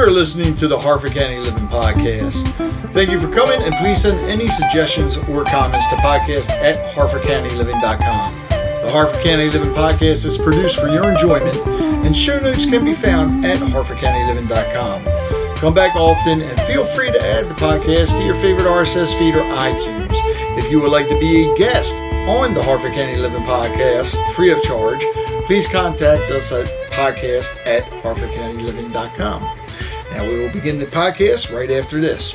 You're listening to the Harford County Living Podcast. Thank you for coming, and please send any suggestions or comments to podcast@harfordcountyliving.com. The Harford County Living Podcast is produced for your enjoyment, and show notes can be found at harfordcountyliving.com. Come back often, and feel free to add the podcast to your favorite RSS feed or iTunes. If you would like to be a guest on the Harford County Living Podcast, free of charge, please contact us at podcast@harfordcountyliving.com. Now we will begin the podcast right after this.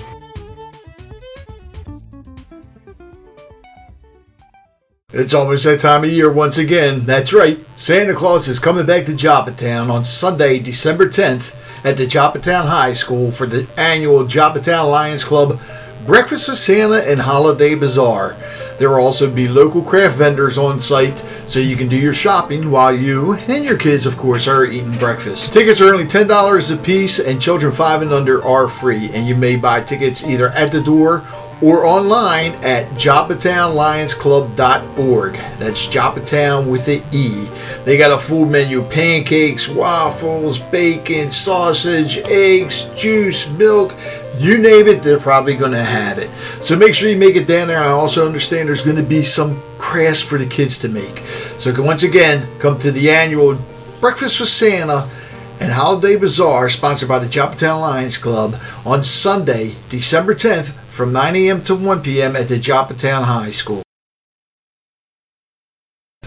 It's almost that time of year once again. That's right, Santa Claus is coming back to Joppatowne on Sunday, December 10th at the Joppatowne High School for the annual Joppatowne Lions Club Breakfast with Santa and Holiday Bazaar. There will also be local craft vendors on site, so you can do your shopping while you and your kids, of course, are eating breakfast. Tickets are only $10 a piece, and children 5 and under are free, and you may buy tickets either at the door or online at joppatownlionsclub.org. That's Joppatown with an E. They got a full menu: pancakes, waffles, bacon, sausage, eggs, juice, milk, you name it, they're probably going to have it. So make sure you make it down there. I also understand there's going to be some crafts for the kids to make. So once again, come to the annual Breakfast with Santa and Holiday Bazaar, sponsored by the Joppatowne Lions Club, on Sunday, December 10th from 9 a.m. to 1 p.m. at the Joppatowne High School.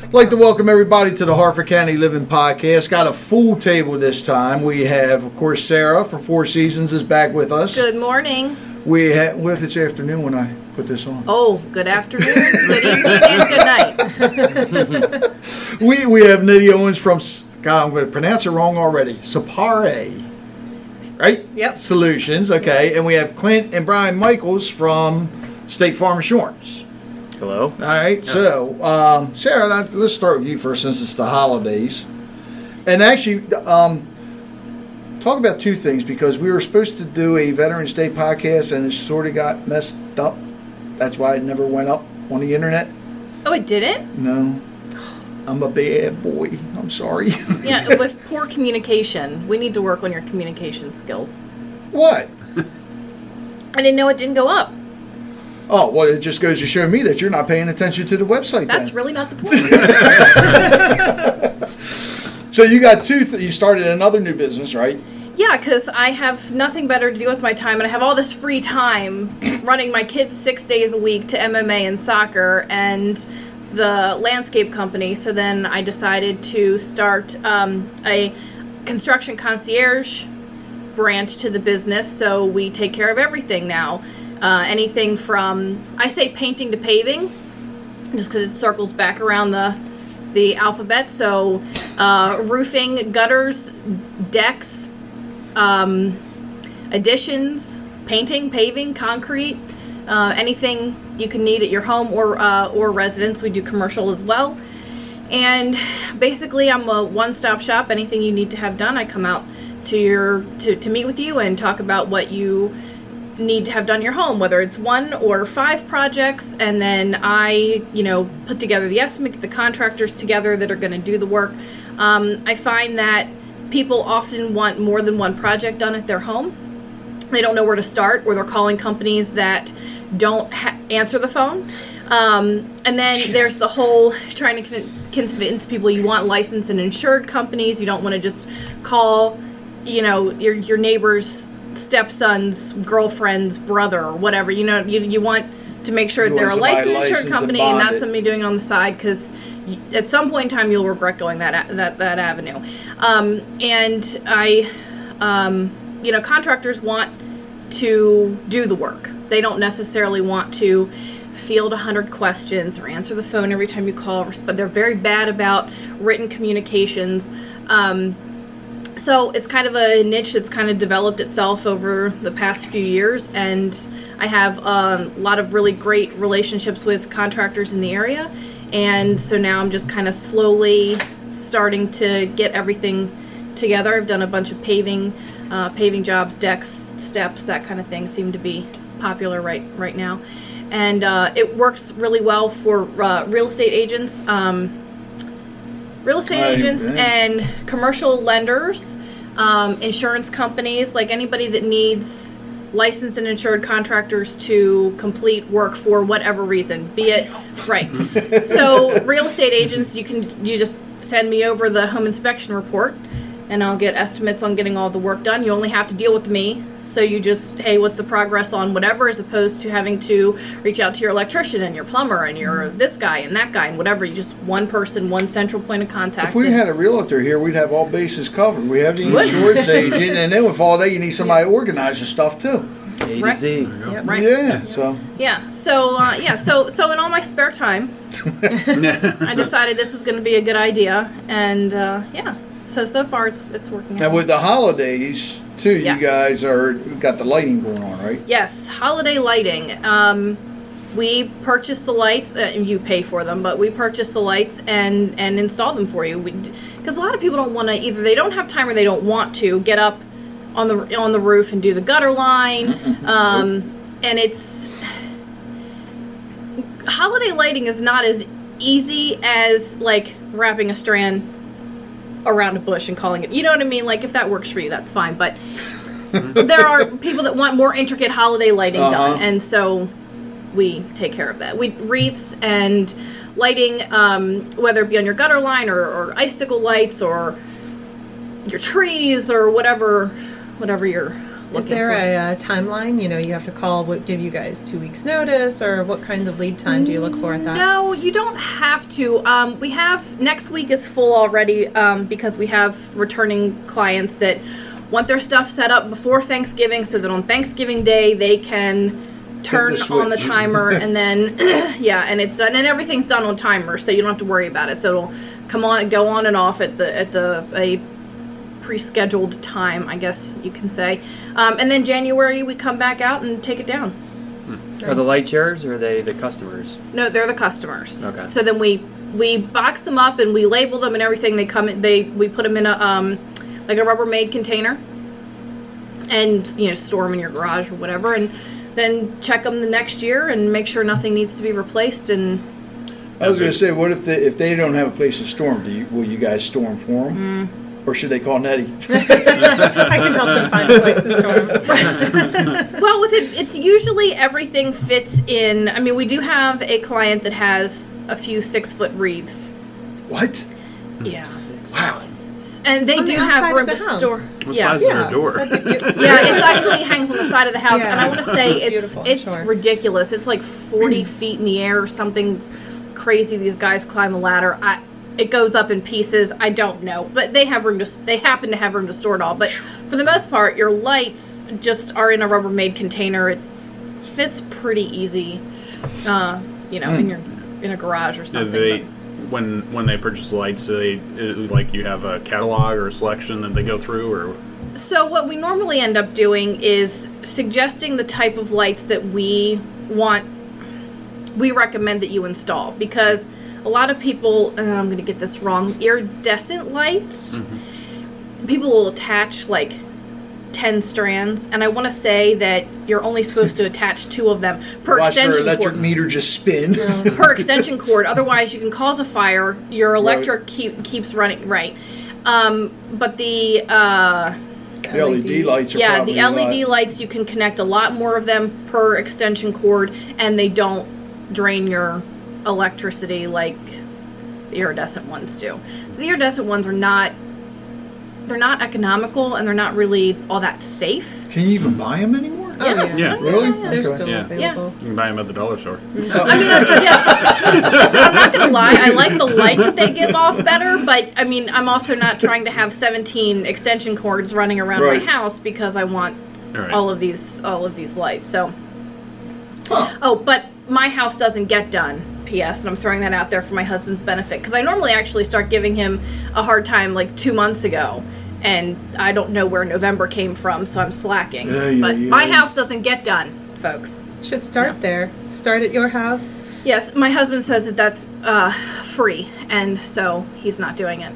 I'd like to welcome everybody to the Harford County Living Podcast. Got a full table this time. We have, of course, Sarah from Four Seasons is back with us. Good morning. We have, what if it's afternoon when I put this on? Oh, good afternoon, good evening, and good night. We have Nettie Owens from, God, I'm going to pronounce it wrong already, Sapare, right? Yep. Solutions, okay. And we have Clint and Bryan Michaels from State Farm Insurance. Hello. All right. So, Sarah, let's start with you first, since it's the holidays. And actually, talk about two things, because we were supposed to do a Veterans Day podcast, and it sort of got messed up. That's why it never went up on the internet. Oh, it didn't? No. I'm a bad boy. I'm sorry. Yeah, with poor communication. We need to work on your communication skills. What? I didn't know it didn't go up. Oh, well, it just goes to show me that you're not paying attention to the website. That's then. Really not the point. So you got you started another new business, right? Yeah, because I have nothing better to do with my time, and I have all this free time running my kids 6 days a week to MMA and soccer and the landscape company. So then I decided to start a construction concierge branch to the business, so we take care of everything now. Anything from, I say painting to paving, just because it circles back around the alphabet. So roofing, gutters, decks, additions, painting, paving, concrete, anything you can need at your home or residence. We do commercial as well. And basically, I'm a one-stop shop. Anything you need to have done, I come out to meet with you and talk about what you need to have done your home, whether it's one or five projects, and then I, put together the estimate, get the contractors together that are going to do the work. I find that people often want more than one project done at their home. They don't know where to start, or they're calling companies that don't answer the phone. And then there's the whole trying to convince people you want licensed and insured companies. You don't want to just call, your neighbor's stepson's girlfriend's brother or whatever. You want to make sure that they're a licensed insurance company and not somebody doing it on the side, because at some point in time you'll regret going that avenue. And I contractors want to do the work. They don't necessarily want to field 100 questions or answer the phone every time you call, but they're very bad about written communications. So it's kind of a niche that's kind of developed itself over the past few years, and I have a lot of really great relationships with contractors in the area, and so now I'm just kind of slowly starting to get everything together. I've done a bunch of paving jobs, decks, steps, that kind of thing seem to be popular right now, and it works really well for real estate agents. Real estate agents and commercial lenders, insurance companies, like anybody that needs licensed and insured contractors to complete work for whatever reason, be it, right. So real estate agents, you just send me over the home inspection report and I'll get estimates on getting all the work done. You only have to deal with me. So you just, hey, what's the progress on whatever, as opposed to having to reach out to your electrician and your plumber and your this guy and that guy and whatever. You just one person, one central point of contact. If we had a realtor here, we'd have all bases covered. We have the insurance agent, and then with all that, you need somebody to organize the stuff too. A to Z. Yep, right. Yeah. So. Yeah. So in all my spare time, I decided this was going to be a good idea, and So far it's working out. And with the holidays too, you guys got the lighting going on, right? Yes, holiday lighting. We purchase the lights. You pay for them, but we purchase the lights and install them for you. Because a lot of people don't want to, either they don't have time or they don't want to get up on the roof and do the gutter line. And it's holiday lighting is not as easy as like wrapping a strand around a bush and calling it, you know what I mean? Like, if that works for you, that's fine. But there are people that want more intricate holiday lighting done, and so we take care of that. We wreaths and lighting, whether it be on your gutter line or icicle lights or your trees or whatever you're looking for. Is there a timeline? You know, you have to call, give you guys 2 weeks notice, or what kinds of lead time do you look for at that? No, you don't have to. We have, next week is full already because we have returning clients that want their stuff set up before Thanksgiving so that on Thanksgiving Day they can turn on the timer and then, and it's done, and everything's done on timer, so you don't have to worry about it. So it'll come on and go on and off at a pre-scheduled time, I guess you can say, and then January we come back out and take it down. Nice. Are the lights yours or are they the customers? No, they're the customers. Okay. So then we box them up and we label them and everything. They come in, we put them in a Rubbermaid container and store them in your garage or whatever, and then check them the next year and make sure nothing needs to be replaced. And I was going to say, what if they don't have a place to store them? Will you guys store them for them? Or should they call Nettie? I can help them find a place to store them. Well, with it, it's usually everything fits in. I mean, we do have a client that has a few 6-foot wreaths. What? Yeah. Wow. And they do have room to store. What size is their door? It actually hangs on the side of the house, and I want to say it's ridiculous. It's like 40 feet in the air or something crazy. These guys climb a ladder. It goes up in pieces. I don't know, but they have room to. They happen to have room to store it all. But for the most part, your lights just are in a Rubbermaid container. It fits pretty easy, in a garage or something. When they purchase lights, do they you have a catalog or a selection that they go through, or? So what we normally end up doing is suggesting the type of lights that we want. We recommend that you install, because a lot of people, I'm going to get this wrong, iridescent lights, people will attach like 10 strands, and I want to say that you're only supposed to attach 2 of them per extension cord. Watch your electric meter just spin. Per extension cord, otherwise you can cause a fire, your electric keeps running, right. But the LED lights are probably the LED lights, you can connect a lot more of them per extension cord, and they don't drain your electricity like the iridescent ones do. So the iridescent ones are not economical, and they're not really all that safe. Can you even buy them anymore? Yes. Yeah. Really? Yeah. They're still available. You can buy them at the dollar store. I mean, so I'm not going to lie. I like the light that they give off better, but I mean, I'm also not trying to have 17 extension cords running around my house, because I want all of these lights. So, but my house doesn't get done. P.S. And I'm throwing that out there for my husband's benefit, because I normally actually start giving him a hard time like 2 months ago, and I don't know where November came from, so I'm slacking. My house doesn't get done, folks. Should start there. Start at your house. Yes, my husband says that that's free, and so he's not doing it.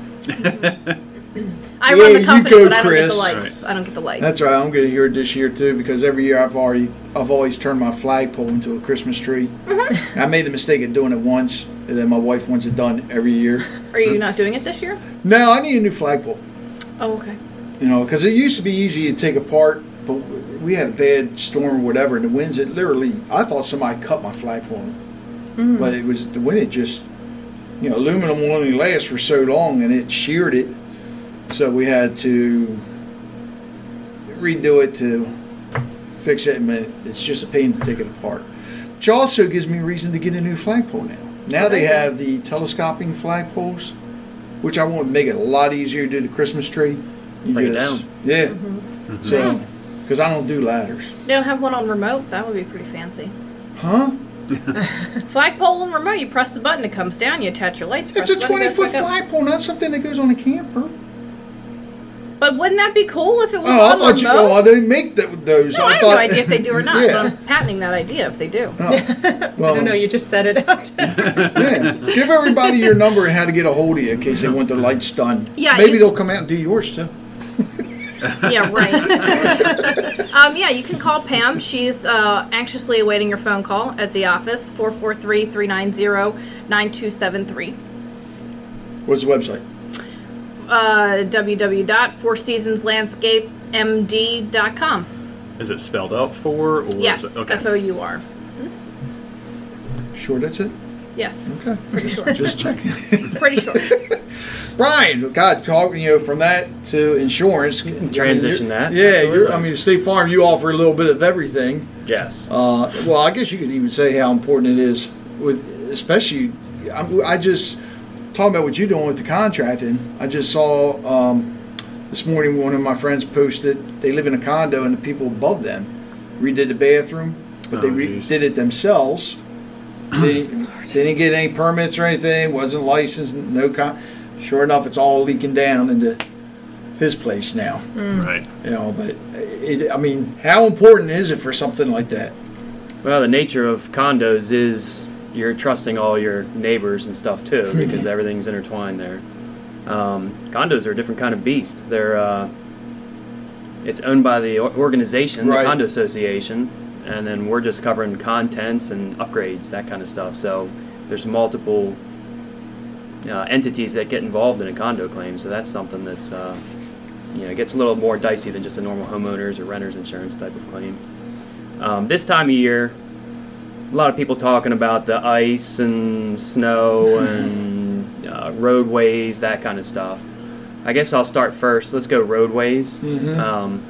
I run the company, but I don't get the lights. Right. I don't get the lights. That's right. I'm going to hear it this year too, because every year I've always turned my flagpole into a Christmas tree. Mm-hmm. I made the mistake of doing it once, and then my wife wants it done every year. Are you not doing it this year? No, I need a new flagpole. Oh, okay. You know, because it used to be easy to take apart, but we had a bad storm or whatever, and the winds, it literally, I thought somebody cut my flagpole. Mm-hmm. But it was, the wind, it just, you know, aluminum will only last for so long, and it sheared it. So we had to redo it to fix it, and it's just a pain to take it apart. Which also gives me a reason to get a new flagpole now. Now they have the telescoping flagpoles, which I want to make it a lot easier to do the Christmas tree. You bring it down. Yeah. Mm-hmm. Mm-hmm. So, because I don't do ladders. They don't have one on remote. That would be pretty fancy. Huh? Flagpole and remote. You press the button, it comes down. You attach your lights. It's a 20-foot flagpole, not something that goes on a camper. But wouldn't that be cool if it was on remote? I didn't make those. No, I have no idea if they do or not. Yeah. But I'm patenting that idea if they do. Oh, well, I don't know. You just said it out. Yeah. Give everybody your number and how to get a hold of you in case they want their lights done. Yeah. Maybe they'll come out and do yours too. Yeah, right. Yeah, you can call Pam. She's anxiously awaiting your phone call at the office, 443-390-9273. What's the website? www.fourseasonslandscapemd.com. Is it spelled out for? Or yes, is it? Okay. F-O-U-R. Sure that's it? Yes. Okay. Pretty sure. Just checking. Pretty sure. Bryan, God, talking from that to insurance, you can transition that. Yeah, State Farm, you offer a little bit of everything. Yes. Well, I guess you could even say how important it is, I just talking about what you're doing with the contracting. I just saw this morning one of my friends posted they live in a condo and the people above them redid the bathroom, but they redid it themselves. They didn't get any permits or anything. Wasn't licensed. Sure enough, it's all leaking down into his place now. Mm. Right. But how important is it for something like that? Well, the nature of condos is you're trusting all your neighbors and stuff too, because everything's intertwined there. Condos are a different kind of beast. They're it's owned by the organization, the condo association, and then we're just covering contents and upgrades, that kind of stuff. So there's multiple entities that get involved in a condo claim, so that's something that's gets a little more dicey than just a normal homeowners or renters insurance type of claim. This time of year, a lot of people talking about the ice and snow and roadways, that kind of stuff. I guess I'll start first. Let's go roadways. Mm-hmm.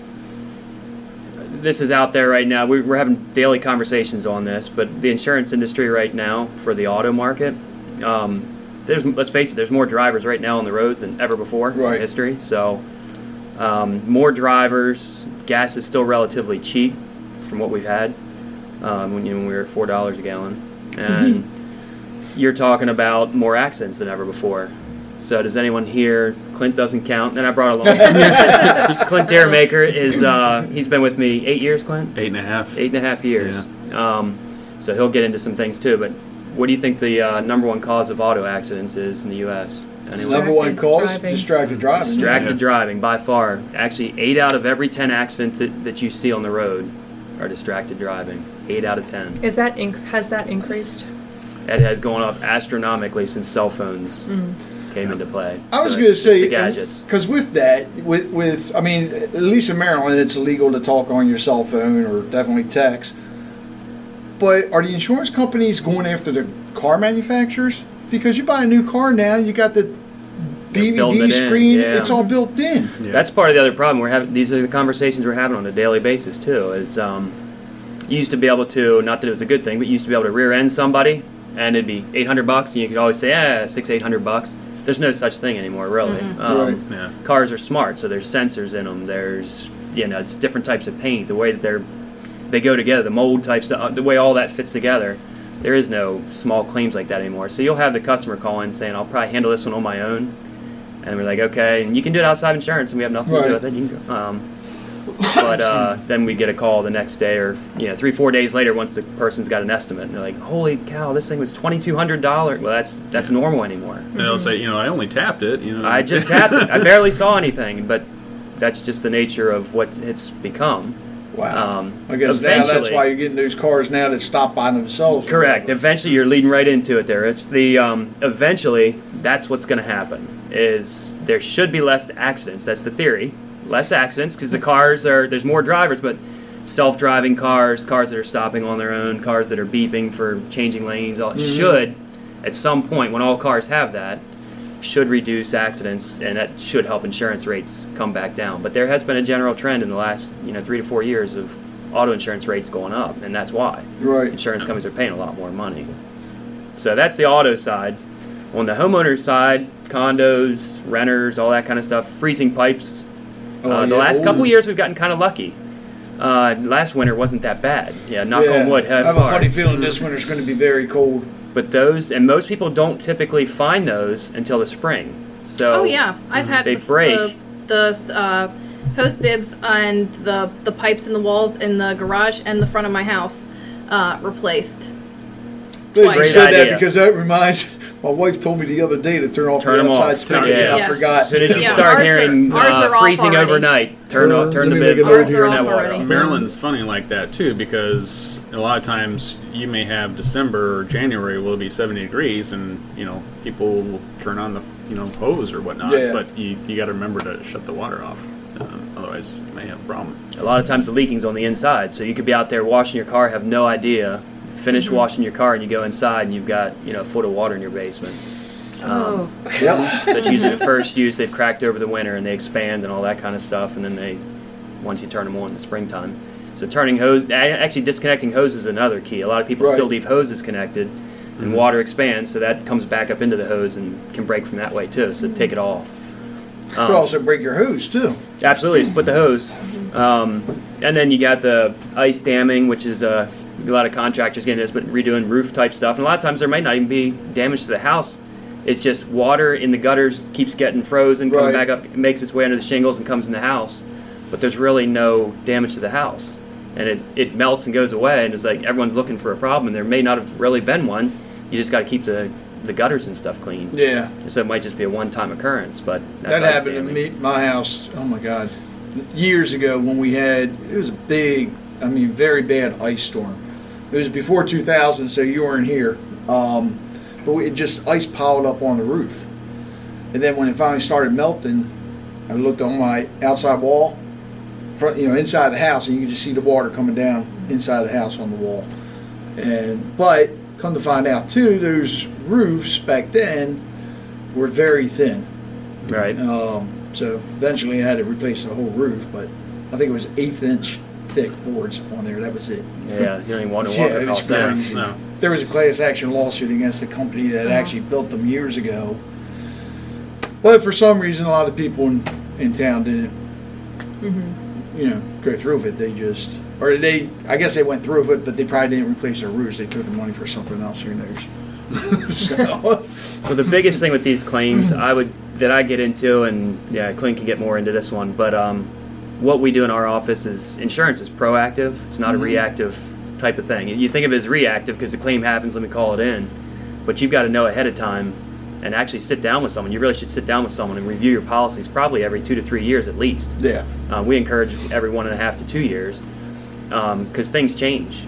This is out there right now. We're having daily conversations on this, but the insurance industry right now for the auto market. Let's face it, there's more drivers right now on the roads than ever before in history. So more drivers. Gas is still relatively cheap from what we've had when we were at $4 a gallon. And you're talking about more accidents than ever before. So does anyone here? Clint doesn't count, and I brought along Clint Deriemaeker. He's been with me 8 years, Clint? 8.5. 8.5 years. Yeah. So he'll get into some things too, but what do you think the number one cause of auto accidents is in the U.S.? Number one cause? Driving. Distracted driving. Distracted driving, by far. Actually, 8 out of every 10 accidents that you see on the road are distracted driving. 8 out of 10. Is that has that increased? It has gone up astronomically since cell phones came into play. I was going to say, because with that, at least in Maryland, it's illegal to talk on your cell phone or definitely text. But are the insurance companies going after the car manufacturers? Because you buy a new car now, you got the DVD screen, it's all built in. Yeah. That's part of the other problem. These are the conversations we're having on a daily basis too. Is you used to be able to, not that it was a good thing, but you used to be able to rear end somebody and it'd be $800, and you could always say, $600-$800. There's no such thing anymore, really. Mm-hmm. Cars are smart, so there's sensors in them. There's it's different types of paint. The way that they go together, the mold type stuff, the way all that fits together, there is no small claims like that anymore. So you'll have the customer call in saying, I'll probably handle this one on my own. And we're like, okay, and you can do it outside insurance, and we have nothing to do with it. You can go. But then we get a call the next day or 3-4 days later once the person's got an estimate. And they're like, holy cow, this thing was $2,200. Well, that's normal anymore. And they'll say, I only tapped it. I just tapped it. I barely saw anything. But that's just the nature of what it's become. Wow. I guess now that's why you're getting those cars now that stop by themselves. Correct. Eventually, you're leading right into it there. It's the eventually, that's what's going to happen is there should be less accidents. That's the theory. less accidents because the cars are, there's more drivers, but self-driving cars, cars that are stopping on their own, cars that are beeping for changing lanes, all should, at some point, when all cars have that, should reduce accidents, and that should help insurance rates come back down. But there has been a general trend in the last 3 to 4 years of auto insurance rates going up, and that's why. Right. Insurance companies are paying a lot more money. So that's the auto side. On the homeowner side, condos, renters, all that kind of stuff, freezing pipes. The last couple years we've gotten kind of lucky. Last winter wasn't that bad. Yeah, knock on wood. I have a funny feeling this winter's going to be very cold. But those, and most people don't typically find those until the spring. So I've had they break. The hose bibs and the pipes in the walls in the garage and the front of my house replaced. Good you said that because that reminds. My wife told me the other day to turn off the outside spigots, and I forgot. As soon as you start hearing freezing overnight, turn the bibs off, turn that water off. Maryland's funny like that, too, because a lot of times you may have December or January will be 70 degrees, and, people will turn on the, hose or whatnot, but you got to remember to shut the water off. Otherwise, you may have a problem. A lot of times the leaking's on the inside, so you could be out there washing your car, have no idea. Finish washing your car and you go inside and you've got a foot of water in your basement. That's usually the first use. They've cracked over the winter and they expand and all that kind of stuff, and then they once you turn them on in the springtime. So turning hose, actually disconnecting hose is another key. A lot of people still leave hoses connected, and water expands, so that comes back up into the hose and can break from that way too. So take it off. You could also break your hose too. Absolutely, split the hose. And then you got the ice damming, which is a lot of contractors getting this, but redoing roof type stuff. And a lot of times there might not even be damage to the house. It's just water in the gutters keeps getting frozen, coming back up, makes its way under the shingles and comes in the house. But there's really no damage to the house. And it melts and goes away, and it's like everyone's looking for a problem, and there may not have really been one. You just got to keep the gutters and stuff clean. Yeah. So it might just be a one-time occurrence, but that happened to me, my house, oh my God, years ago when we had, it was a big, very bad ice storm. It was before 2000, so you weren't here. But it just ice piled up on the roof. And then when it finally started melting, I looked on my outside wall, inside the house, and you could just see the water coming down inside the house on the wall. But come to find out, too, those roofs back then were very thin. Right. So eventually I had to replace the whole roof, but I think it was 1/8 inch. Thick boards on there. That was it. Yeah, you don't even want to walk across that. No. There was a class action lawsuit against the company that actually built them years ago. But for some reason, a lot of people in town didn't, go through with it. They just, or they, I guess they went through with it, but they probably didn't replace their roofs. They took the money for something else. Who knows? Well, the biggest thing with these claims I get into, and Clint can get more into this one, but what we do in our office is insurance is proactive. It's not a reactive type of thing. You think of it as reactive because the claim happens, let me call it in. But you've got to know ahead of time and actually sit down with someone. You really should sit down with someone and review your policies probably every 2 to 3 years at least. Yeah. We encourage every 1.5 to 2 years because things change.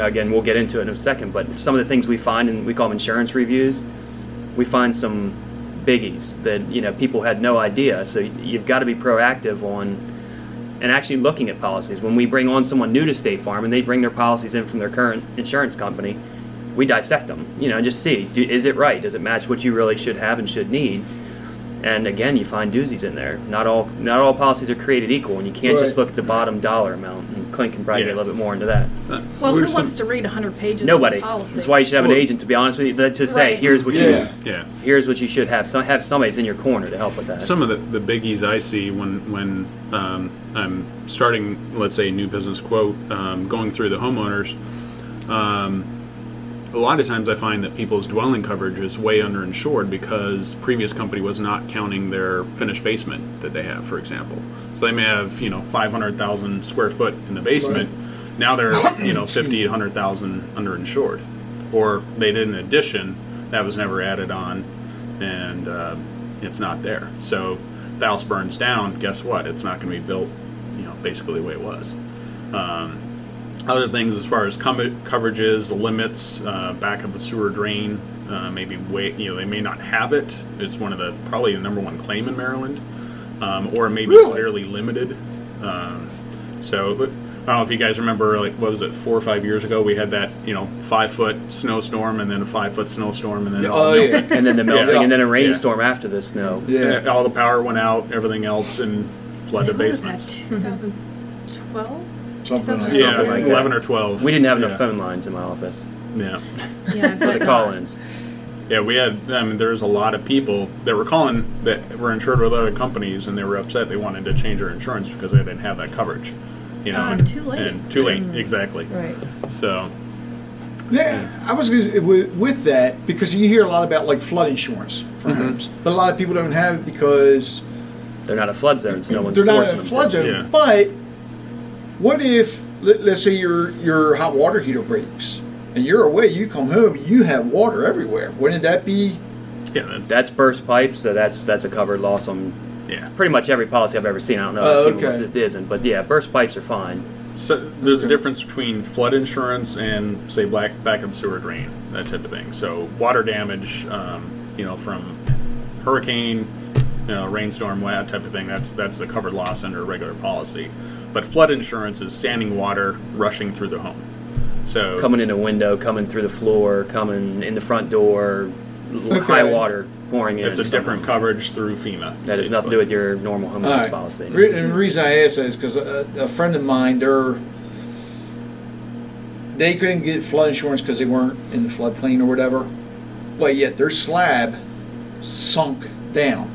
Again, we'll get into it in a second, but some of the things we find, and we call them insurance reviews, we find some biggies that people had no idea. So you've got to be proactive on and actually looking at policies. When we bring on someone new to State Farm and they bring their policies in from their current insurance company, we dissect them, and just see, is it right? Does it match what you really should have and should need? And again, you find doozies in there. Not all policies are created equal, and you can't just look at the bottom dollar amount. And Clint can probably get a little bit more into that. Well, who wants to read 100 pages? Nobody. Of the policy? That's why you should have an agent. To be honest with you, to say here's what you here's what you should have. So have somebody that's in your corner to help with that. Some of the biggies I see when I'm starting, let's say, new business quote, going through the homeowners. A lot of times I find that people's dwelling coverage is way underinsured because previous company was not counting their finished basement that they have, for example. So they may have, 500,000 square foot in the basement. Right. Now they're, 50, 100,000 underinsured. Or they did an addition that was never added on, and it's not there. So the house burns down, guess what? It's not going to be built, basically the way it was. Other things as far as coverages, limits, back of a sewer drain, maybe they may not have it. It's one of the probably the number one claim in Maryland. or maybe severely limited. So, but I don't know if you guys remember, like, what was it, 4 or 5 years ago? We had that, you know, 5-foot snowstorm and then a 5-foot snowstorm and then and then the melting and then a rainstorm after the snow. Yeah, all the power went out, everything else, and flooded basements. What was that, 2012? Something like 11 that. Or 12. We didn't have enough phone lines in my office. Yeah. Yeah. For the call-ins. Yeah, we had, I mean, there was a lot of people that were calling that were insured with other companies, and they were upset. They wanted to change their insurance because they didn't have that coverage. You know, too late. Exactly. Right. So. Yeah, I was going to with that, because you hear a lot about, like, flood insurance for homes, but a lot of people don't have it because they're not a flood zone, so no one's forcing them. They're not a flood zone, but what if, let's say your hot water heater breaks, and you're away, you come home, you have water everywhere. Wouldn't that be? Yeah, that's burst pipes, so that's a covered loss on pretty much every policy I've ever seen. I don't know if it isn't, but yeah, burst pipes are fine. So there's a difference between flood insurance and, say, backup sewer drain, that type of thing. So water damage, you know, from hurricane, you know, rainstorm, that type of thing, that's a covered loss under a regular policy. But flood insurance is standing water rushing through the home. So coming in a window, coming through the floor, coming in the front door, high water pouring in. It's a different coverage through FEMA. That has nothing to do with your normal homeowners policy. And the reason I ask that is because a friend of mine, they couldn't get flood insurance because they weren't in the floodplain or whatever, but yet their slab sunk down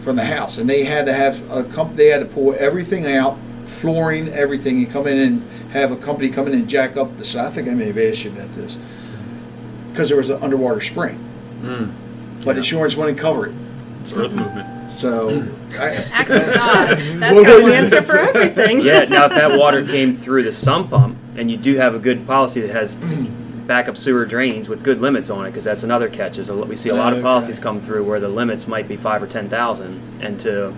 from the house, and they had to have they had to pull everything out, flooring, everything, and come in and have a company come in and jack up the side. I think I may have asked you about this because there was an underwater spring, but insurance wouldn't cover it. It's earth movement. So, that's the answer for everything. Yeah. Now, if that water came through the sump pump, and you do have a good policy that has backup sewer drains with good limits on it, because that's another catch. We see a lot of policies come through where the limits might be $5,000 or $10,000, and to a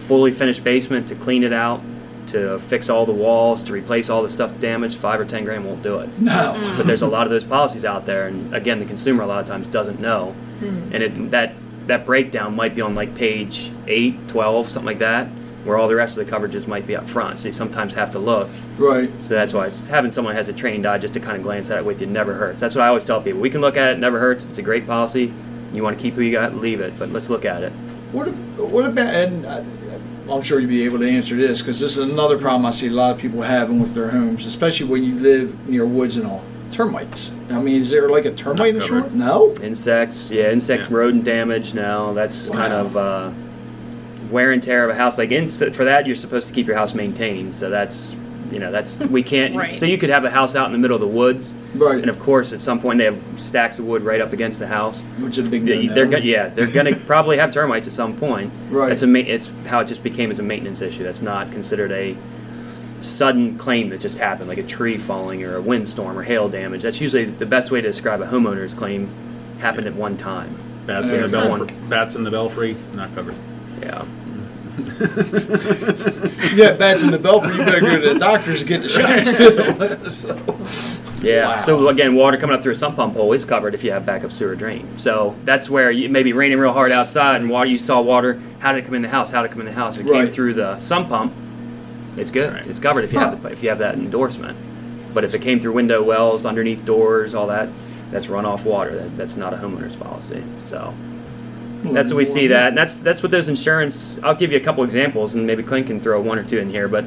fully finished basement, to clean it out, to fix all the walls, to replace all the stuff damaged, $5,000 or $10,000 won't do it. No. But there's a lot of those policies out there, and again, the consumer a lot of times doesn't know. And that breakdown might be on, like, page 8, 12, something like that, where all the rest of the coverages might be up front. So you sometimes have to look. Right. So that's why it's having someone who has a trained eye just to kind of glance at it with you never hurts. That's what I always tell people. We can look at it, never hurts. If it's a great policy, you want to keep who you got, leave it. But let's look at it. What about, and I'm sure you'll be able to answer this, because this is another problem I see a lot of people having with their homes, especially when you live near woods and all. Termites. I mean, is there, like, a termite insurance? No. Insects. Yeah, rodent damage. No, that's kind of wear and tear of a house. Like, for that, you're supposed to keep your house maintained. So that's, you know, we can't. Right. So you could have a house out in the middle of the woods. Right. And, of course, at some point they have stacks of wood right up against the house. Which is a big deal. They're going to probably have termites at some point. Right. It's how it just became as a maintenance issue. That's not considered a sudden claim that just happened, like a tree falling or a windstorm or hail damage. That's usually the best way to describe a homeowner's claim. Happened at one time. Bats in the belfry, not covered. Yeah. Yeah, bats in the belfry, you better go to the doctors and get the shots too. So again, water coming up through a sump pump hole is covered if you have backup sewer drain. So that's where it may be raining real hard outside, and while you saw water, how did it come in the house? If it came through the sump pump, it's good. Right. It's covered if you have that endorsement. But if it came through window wells, underneath doors, all that's runoff water. That's not a homeowner's policy. So that's what we see that. And that's what those insurance. I'll give you a couple examples, and maybe Clint can throw one or two in here. But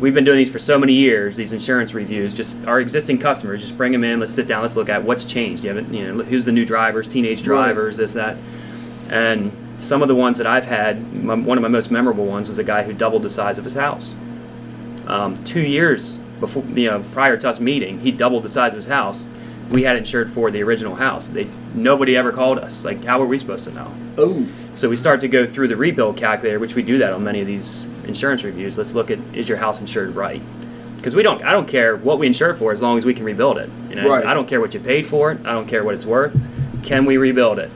we've been doing these for so many years. These insurance reviews, just our existing customers, just bring them in. Let's sit down. Let's look at what's changed. Who's the new drivers? Teenage drivers, this, that, and. Some of the ones that I've had, one of my most memorable ones was a guy who doubled the size of his house. 2 years before, prior to us meeting, he doubled the size of his house. We had insured for the original house. Nobody ever called us. Like, how were we supposed to know? Oh. So we start to go through the rebuild calculator, which we do that on many of these insurance reviews. Let's look at, is your house insured right? Because I don't care what we insure for as long as we can rebuild it. Right. I don't care what you paid for it. I don't care what it's worth. Can we rebuild it?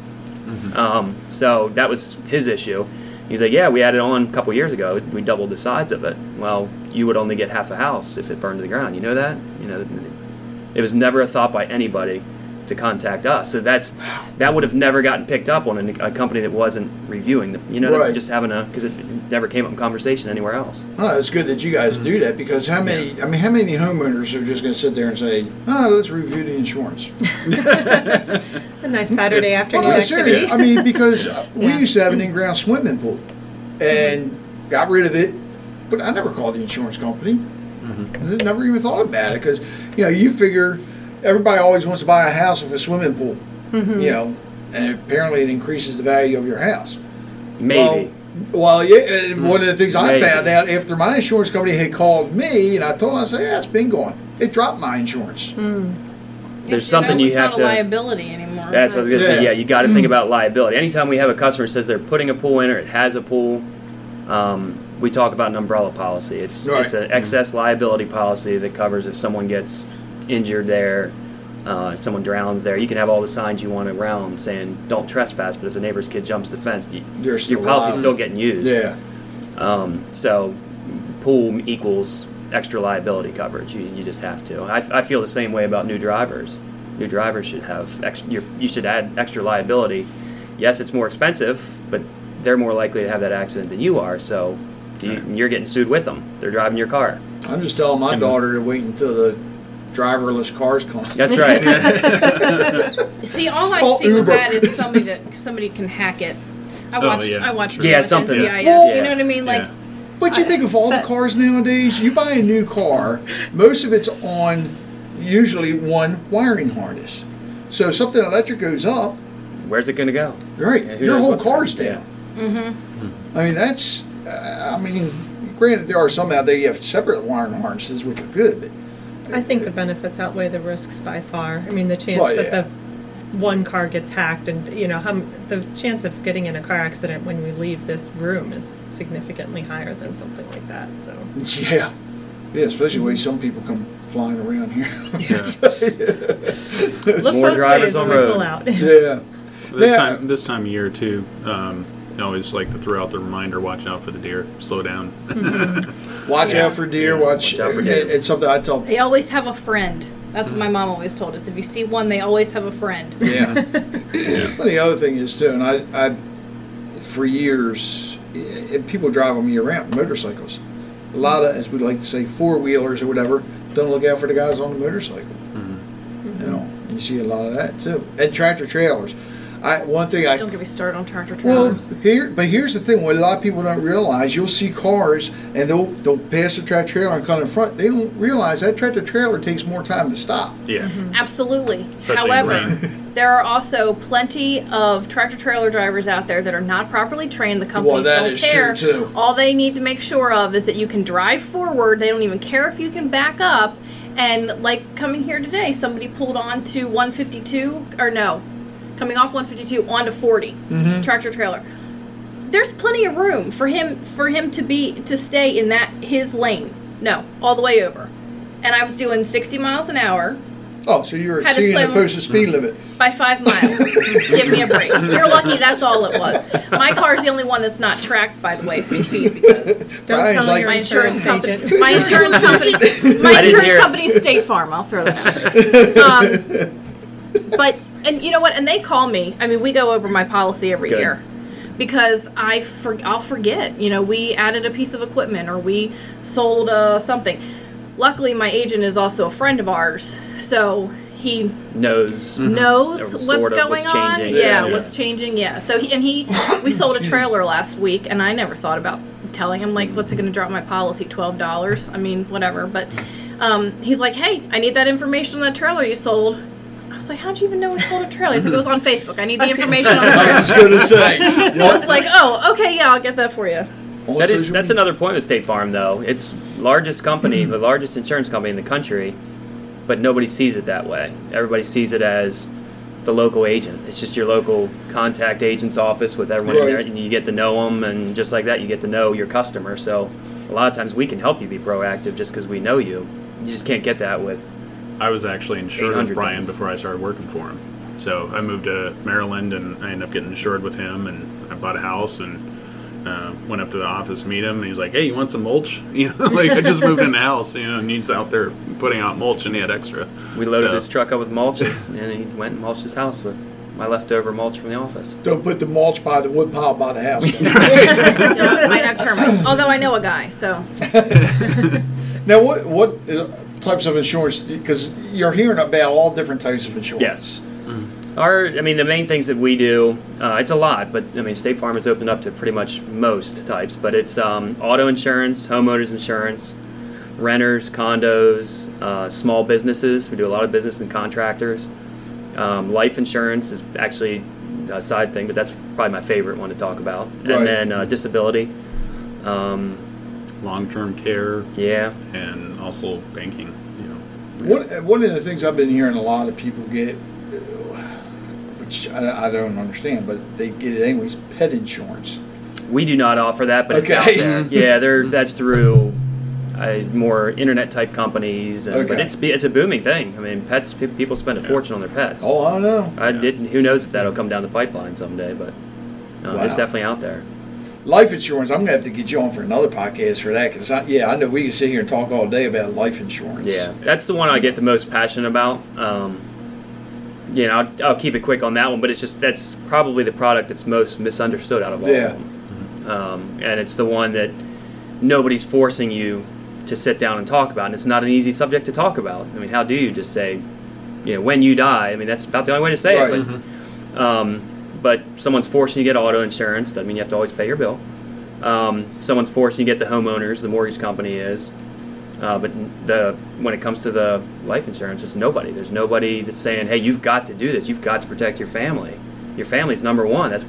So that was his issue. He's like, we had it on a couple years ago. We doubled the size of it. Well, you would only get half a house if it burned to the ground. You know that? It was never a thought by anybody to contact us. So that would have never gotten picked up on a company that wasn't reviewing them. You know, right. Just having because it never came up in conversation anywhere else. Oh, it's good that you guys do that, because how many homeowners are just going to sit there and say, let's review the insurance? A nice Saturday afternoon activity. I mean, because we used to have an in-ground swimming pool and got rid of it, but I never called the insurance company. Mm-hmm. I never even thought about it, because, you know, you figure everybody always wants to buy a house with a swimming pool, you know, and apparently it increases the value of your house. Maybe. Well, yeah, one of the things I found out after my insurance company had called me, and I told them, I said, it's been gone. It dropped my insurance. Mm. There's something you have to. It's not a liability anymore. That's what I was going to say. Yeah, you got to think about liability. Anytime we have a customer that says they're putting a pool in or it has a pool, we talk about an umbrella policy. It's an excess liability policy that covers if someone gets injured there, someone drowns there. You can have all the signs you want around saying don't trespass, but if the neighbor's kid jumps the fence, your policy's still getting used. Yeah. So pool equals extra liability coverage. You just have to. I feel the same way about new drivers. New drivers should have you should add extra liability. Yes, it's more expensive, but they're more likely to have that accident than you are, so you're getting sued with them. They're driving your car. I'm just telling my daughter to wait until the driverless cars come. That's right. See, all I see with that is somebody can hack it. I watched something. NCIS, you know what I mean? Like, but you think of all the cars nowadays, you buy a new car, most of it's on usually one wiring harness. So if something electric goes up, where's it going to go? Right. Yeah, your whole car's down. Mm-hmm. I mean, that's... granted, there are some out there you have separate wiring harnesses, which are good, but... I think the benefits outweigh the risks by far. I mean, the chance that the one car gets hacked, and you know, the chance of getting in a car accident when we leave this room is significantly higher than something like that. So especially the way some people come flying around here. More drivers on road. This time of year too. I always like to throw out the reminder, watch out for the deer, slow down. Watch out for deer, watch out for deer. It's something I tell people. They always have a friend. That's what my mom always told us. If you see one, they always have a friend. Yeah. But the other thing is, too, and I for years, people drive them year-round, motorcycles. A lot of, as we like to say, four-wheelers or whatever, don't look out for the guys on the motorcycle. Mm-hmm. You know, you see a lot of that, too. And tractor-trailers. Don't get me started on tractor trailers. Well, here's the thing: what a lot of people don't realize, you'll see cars and they'll pass the tractor trailer and come in front. They don't realize that tractor trailer takes more time to stop. Yeah, absolutely. Especially there are also plenty of tractor trailer drivers out there that are not properly trained. The companies don't care. True too. All they need to make sure of is that you can drive forward. They don't even care if you can back up. And like coming here today, somebody pulled on to 152 coming off 152 onto 40 tractor trailer. There's plenty of room for him to stay in his lane. No, all the way over. And I was doing 60 miles an hour. Oh, so you were exceeding the posted speed limit by 5 miles. Give me a break. You're lucky. That's all it was. My car's the only one that's not tracked, by the way, for speed because my insurance company. My insurance company. My insurance company is State Farm. I'll throw that out. And you know what? And they call me. I mean, we go over my policy every year because I'll forget. You know, we added a piece of equipment or we sold something. Luckily, my agent is also a friend of ours, so he knows what's going on. Yeah, what's changing. Yeah. So we sold a trailer last week, and I never thought about telling him like, what's it going to drop my policy? $12. I mean, whatever. But he's like, hey, I need that information on that trailer you sold. I was like, how'd you even know we sold a trailer? He's like, it was on Facebook. I need the information on the trailer. I was going to say. I was like, oh, okay, yeah, I'll get that for you. That's another point with State Farm, though. It's largest company, the largest insurance company in the country, but nobody sees it that way. Everybody sees it as the local agent. It's just your local contact agent's office with everyone in there, and you get to know them, and just like that, you get to know your customer. So a lot of times we can help you be proactive just because we know you. You just can't get that with... I was actually insured with Bryan before I started working for him. So I moved to Maryland, and I ended up getting insured with him, and I bought a house, and went up to the office to meet him, and he's like, "Hey, you want some mulch?" You know, like, I just moved in the house, you know, and he's out there putting out mulch, and he had extra. We loaded his truck up with mulch, and he went and mulched his house with my leftover mulch from the office. Don't put the mulch by the wood pile by the house. No, it might have termites. Although I know a guy, so. Now, what types of insurance? Because you're hearing about all different types of insurance. Yes. The main things that we do, it's a lot, but I mean, State Farm is opened up to pretty much most types, but it's auto insurance, homeowners insurance, renters, condos, small businesses. We do a lot of business and contractors. Life insurance is actually a side thing, but that's probably my favorite one to talk about. Right. And then disability. Long-term care. Yeah. And also banking. You know. One of the things I've been hearing a lot of people get, which I don't understand, but they get it anyways, pet insurance. We do not offer that, but okay. It's out there. Yeah, that's through more internet-type companies. And, okay. But it's a booming thing. I mean, pets, people spend a fortune on their pets. Oh, I don't know. Who knows if that'll come down the pipeline someday, but it's definitely out there. Life insurance, I'm going to have to get you on for another podcast for that, because, I know we can sit here and talk all day about life insurance. Yeah, that's the one I get the most passionate about. You know, I'll keep it quick on that one, but it's just that's probably the product that's most misunderstood out of all of them. And it's the one that nobody's forcing you to sit down and talk about, and it's not an easy subject to talk about. I mean, how do you just say, you know, when you die? I mean, that's about the only way to say it. But, but someone's forcing you to get auto insurance. Doesn't mean you have to always pay your bill. Someone's forcing you to get the homeowners, the mortgage company is. But when it comes to the life insurance, it's nobody. There's nobody that's saying, "Hey, you've got to do this. You've got to protect your family. Your family's number one." That's,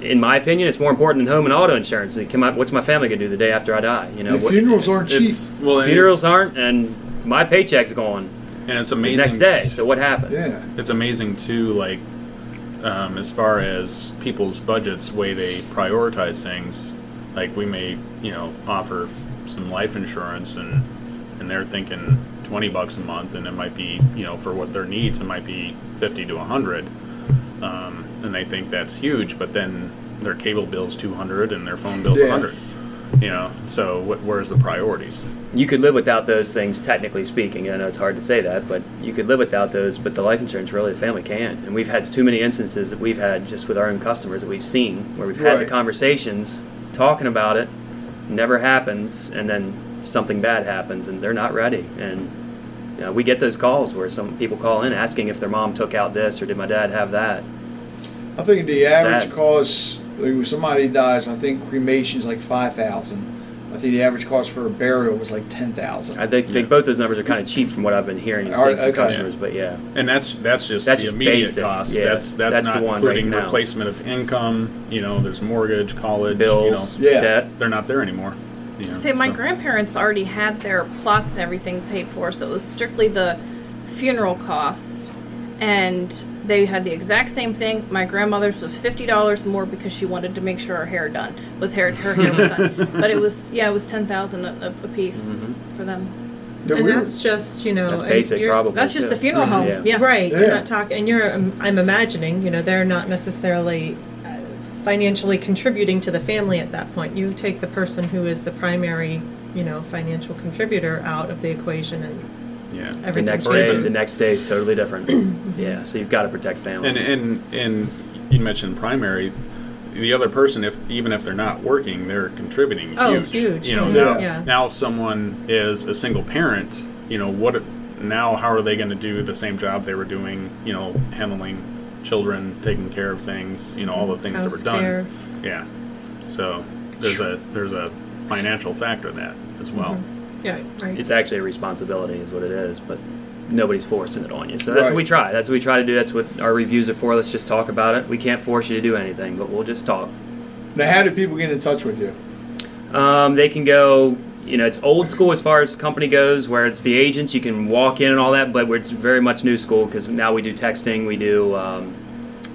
in my opinion, it's more important than home and auto insurance. What's my family gonna do the day after I die? You know, funerals aren't cheap. Well, funerals aren't, and my paycheck's gone. And it's amazing. The next day, so what happens? Yeah, it's amazing too. Like as far as people's budgets, way they prioritize things. Like we may, offer some life insurance and they're thinking $20 a month, and it might be, for what their needs, it might be 50 to 100, and they think that's huge, but then their cable bill's 200 and their phone bill's 100. So where's the priorities? You could live without those things, technically speaking. I know it's hard to say that, but you could live without those, but the life insurance, really, the family can't. And we've had too many instances that we've had just with our own customers that we've seen where we've had the conversations talking about it, never happens, and then something bad happens and they're not ready. And we get those calls where some people call in asking if their mom took out this or did my dad have that. I think the average cost, when somebody dies, I think cremation's like $5,000. I think the average cost for a burial was like $10,000. I think both those numbers are kind of cheap from what I've been hearing from customers, but and that's the immediate basic cost. Yeah. That's not the one including replacement of income. There's mortgage, college, bills, debt. They're not there anymore. My grandparents already had their plots and everything paid for, so it was strictly the funeral costs, and they had the exact same thing. My grandmother's was $50 more because she wanted to make sure her hair was done. But it was $10,000 a piece for them. And that's just that's basic. Probably that's just the funeral home, right? Yeah. You're not talking, and I'm imagining they're not necessarily financially contributing to the family at that point. You take the person who is the primary, financial contributor out of the equation and. Yeah. The next day is totally different. Yeah. So you've got to protect family. And you mentioned primary. The other person, even if they're not working, they're contributing huge. Oh, huge. Now someone is a single parent. How are they going to do the same job they were doing? Handling children, taking care of things. All the things that were done. Care. Yeah. So there's a financial factor in that as well. Mm-hmm. Yeah, right. It's actually a responsibility is what it is, but nobody's forcing it on you. So that's what we try. That's what we try to do. That's what our reviews are for. Let's just talk about it. We can't force you to do anything, but we'll just talk. Now, how do people get in touch with you? They can go, it's old school as far as company goes, where it's the agents. You can walk in and all that, but it's very much new school because now we do texting. We do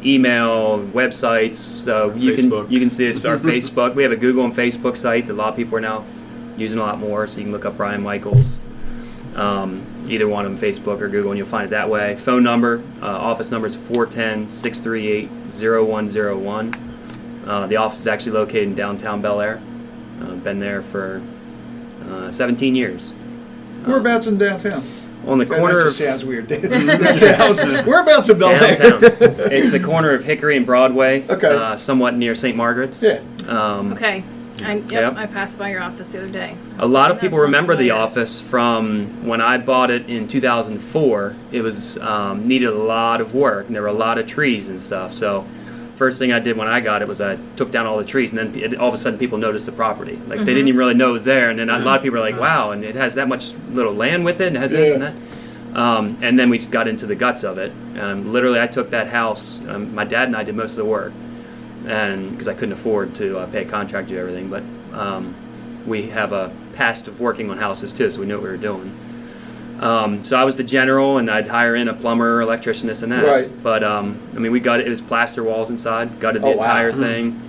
email, websites. So you can see us our Facebook. We have a Google and Facebook site that a lot of people are now using a lot more, so you can look up Bryan Michaels, either one on Facebook or Google, and you'll find it that way. Phone number, office number is 410-638-0101. The office is actually located in downtown Bel Air. Been there for 17 years. Whereabouts in downtown? On the corner. That just sounds weird. Whereabouts in Bel Air? Downtown. It's the corner of Hickory and Broadway. Okay. Somewhat near St. Margaret's. Yeah. Okay. I passed by your office the other day. A lot of people remember the office from when I bought it in 2004. It was needed a lot of work, and there were a lot of trees and stuff. So first thing I did when I got it was I took down all the trees, and then all of a sudden people noticed the property. Like, mm-hmm. They didn't even really know it was there, and then a lot of people were like, wow, and it has that much little land with it, and it has this and that. And then we just got into the guts of it. Literally, I took that house. My dad and I did most of the work, and because I couldn't afford to pay a contractor and everything, but we have a past of working on houses too, so we knew what we were doing. So I was the general, and I'd hire in a plumber, electrician, this and that. Right. But we gutted it. It was plaster walls inside, gutted the entire thing,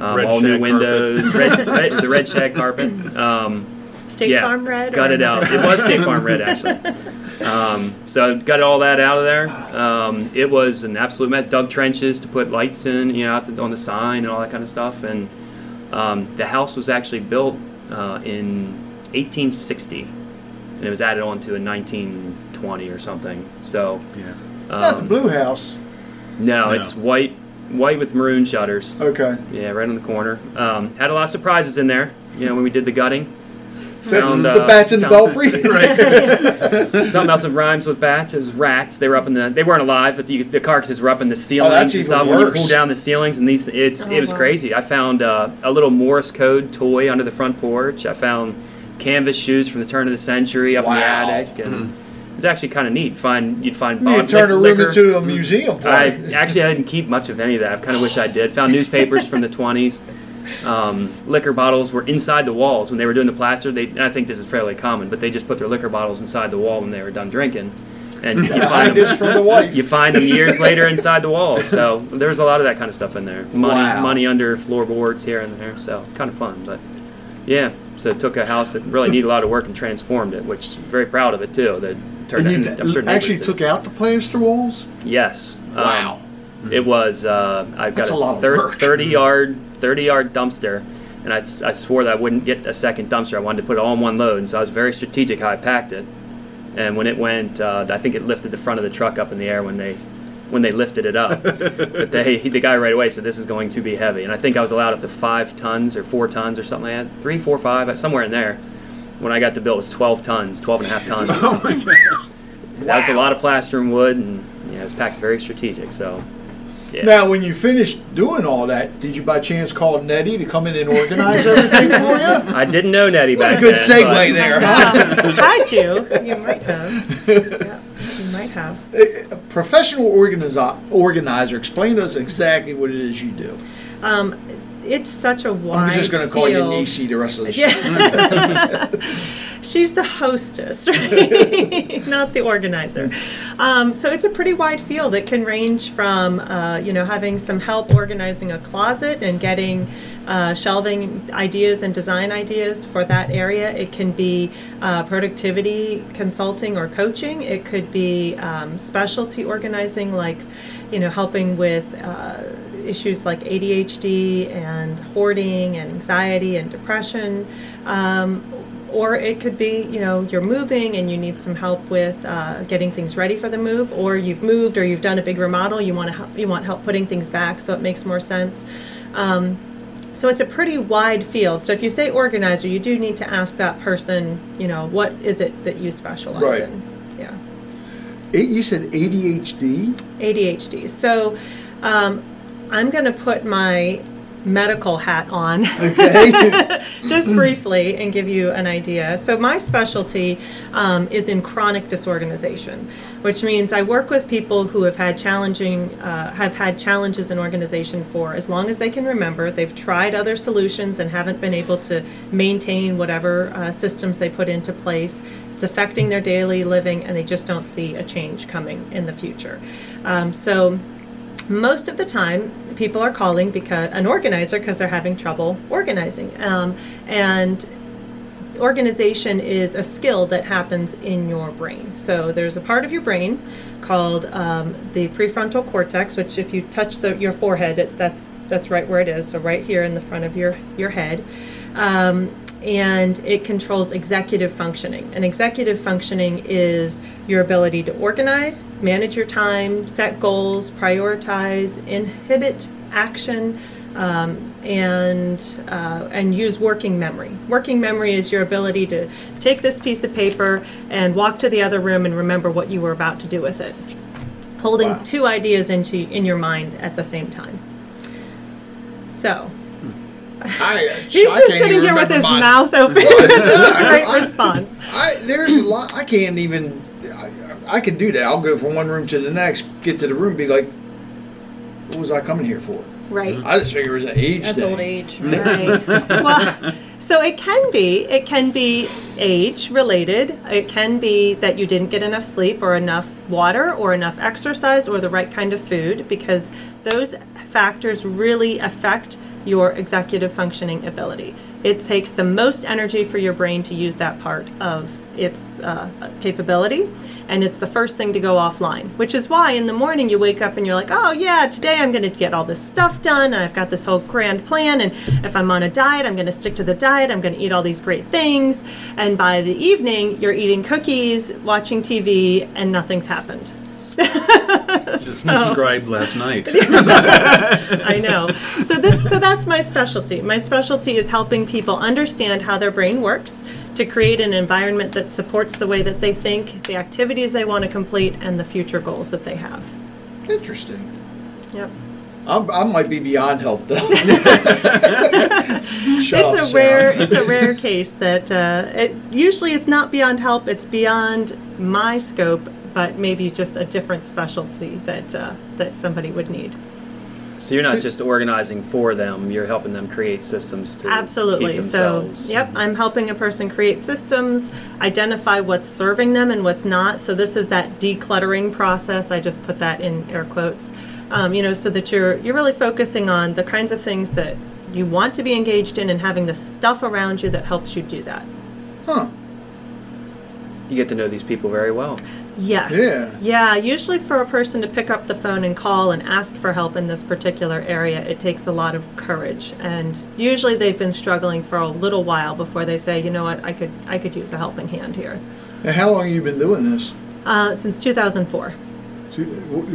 all new windows, the red shag carpet. State Farm red. Gutted out. It was State Farm red, actually. So I got all that out of there. It was an absolute mess. Dug trenches to put lights in, on the sign and all that kind of stuff. And the house was actually built in 1860. And it was added on to in 1920 or something. So, not the blue house. No, it's white with maroon shutters. Okay. Yeah, right on the corner. Had a lot of surprises in there. When we did the gutting, the bats in the belfry. Right. Something else that rhymes with bats. It was rats. They were up in the. They weren't alive, but the carcasses were up in the ceilings. Oh, that's even worse. When you pull down the ceilings, and it was crazy. I found a little Morse code toy under the front porch. I found canvas shoes from the turn of the century up in the attic, and it's actually kind of neat. You'd turn a room into a museum. I didn't keep much of any of that. I kind of wish I did. Found newspapers from the 1920s. Liquor bottles were inside the walls when they were doing the plaster. And I think this is fairly common, but they just put their liquor bottles inside the wall when they were done drinking. And you find them years later inside the walls. So there's a lot of that kind of stuff in there. Money under floorboards here and there. So kind of fun, but yeah. So it took a house that really needed a lot of work and transformed it, which I'm very proud of it, too. That turned out, I'm sure actually took out the plaster walls? Yes. Wow. It was, I've got a 30-yard dumpster, and I swore that I wouldn't get a second dumpster. I wanted to put it all in one load, and so I was very strategic how I packed it. And when it went, I think it lifted the front of the truck up in the air when they lifted it up. But the guy right away said, this is going to be heavy. And I think I was allowed up to 5 tons or 4 tons or something like that. 3, 4, 5, somewhere in there. When I got the bill, it was 12 and a half tons. Oh, my God. That was a lot of plaster and wood, and it was packed very strategic. So, yeah. Now, when you finished doing all that, did you by chance call Nettie to come in and organize everything for you? I didn't know Nettie back then. What a good segue there. Tried to. You might have. Yeah. A professional organizer, explain to us exactly what it is you do. It's such a wide I'm just going to call you Niecy the rest of the show. Yeah. She's the hostess, right? Not the organizer. So it's a pretty wide field. It can range from, having some help organizing a closet and getting shelving ideas and design ideas for that area. It can be productivity consulting or coaching. It could be specialty organizing, like, helping with issues like ADHD and hoarding and anxiety and depression. Or it could be, you're moving and you need some help with getting things ready for the move, or you've moved or you've done a big remodel, you want help putting things back so it makes more sense. So it's a pretty wide field. So if you say organizer, you do need to ask that person, what is it that you specialize in? Yeah. You said ADHD? ADHD. So I'm going to put my medical hat on, okay. Just briefly, and give you an idea. So my specialty is in chronic disorganization, which means I work with people who have had challenges in organization for as long as they can remember. They've tried other solutions and haven't been able to maintain whatever systems they put into place. It's affecting their daily living, and they just don't see a change coming in the future. So most of the time, people are calling an organizer because they're having trouble organizing. And organization is a skill that happens in your brain. So there's a part of your brain called the prefrontal cortex, which if you touch your forehead, that's right where it is, so right here in the front of your head. And it controls executive functioning. And executive functioning is your ability to organize, manage your time, set goals, prioritize, inhibit action, and use working memory. Working memory is your ability to take this piece of paper and walk to the other room and remember what you were about to do with it, holding Wow. two ideas in your mind at the same time. So... He's just sitting here with his mouth open. Great response. There's a lot. I can't even. I can do that. I'll go from one room to the next, get to the room, be like, "What was I coming here for?" Right. I just figure it was an age. That's thing. Old age. Right. Well, so it can be. It can be age related. It can be that you didn't get enough sleep, or enough water, or enough exercise, or the right kind of food, because those factors really affect your executive functioning ability. It takes the most energy for your brain to use that part of its capability, and it's the first thing to go offline, which is why in the morning you wake up and you're like, oh yeah, today I'm gonna get all this stuff done, and I've got this whole grand plan, and if I'm on a diet, I'm gonna stick to the diet, I'm gonna eat all these great things, and by the evening, you're eating cookies, watching TV, and nothing's happened. Just described last night. I know. So that's my specialty. My specialty is helping people understand how their brain works to create an environment that supports the way that they think, the activities they want to complete, and the future goals that they have. Interesting. Yep. I might be beyond help though. It's a rare case that usually it's not beyond help. It's beyond my scope, but maybe just a different specialty that that somebody would need. So you're not just organizing for them, you're helping them create systems to Absolutely. Keep themselves. So, yep, I'm helping a person create systems, identify what's serving them and what's not. So this is that decluttering process. I just put that in air quotes, so that you're really focusing on the kinds of things that you want to be engaged in and having the stuff around you that helps you do that. Huh. You get to know these people very well. Yes. Yeah. Usually for a person to pick up the phone and call and ask for help in this particular area, it takes a lot of courage. And usually they've been struggling for a little while before they say, you know what, I could use a helping hand here. Now, how long have you been doing this? Since 2004.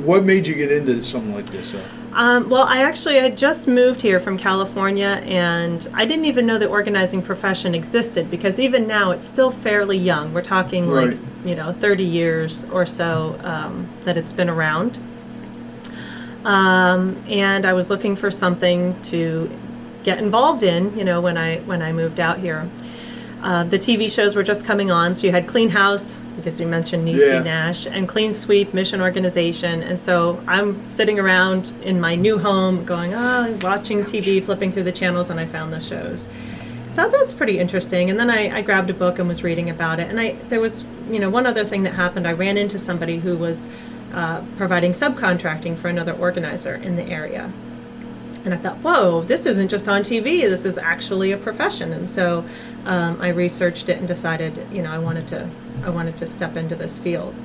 What made you get into something like this? Well, I actually had just moved here from California, and I didn't even know the organizing profession existed, because even now it's still fairly young. We're talking right. 30 years or so that it's been around. And I was looking for something to get involved in, when I moved out here. The TV shows were just coming on, so you had Clean House, because you mentioned Niecy Nash, and Clean Sweep, Mission Organization, and so I'm sitting around in my new home going, watching TV, flipping through the channels, and I found the shows. I thought that's pretty interesting, and then I grabbed a book and was reading about it, and there was, one other thing that happened. I ran into somebody who was providing subcontracting for another organizer in the area. And I thought, whoa, this isn't just on TV. This is actually a profession. And so I researched it and decided, I wanted to step into this field.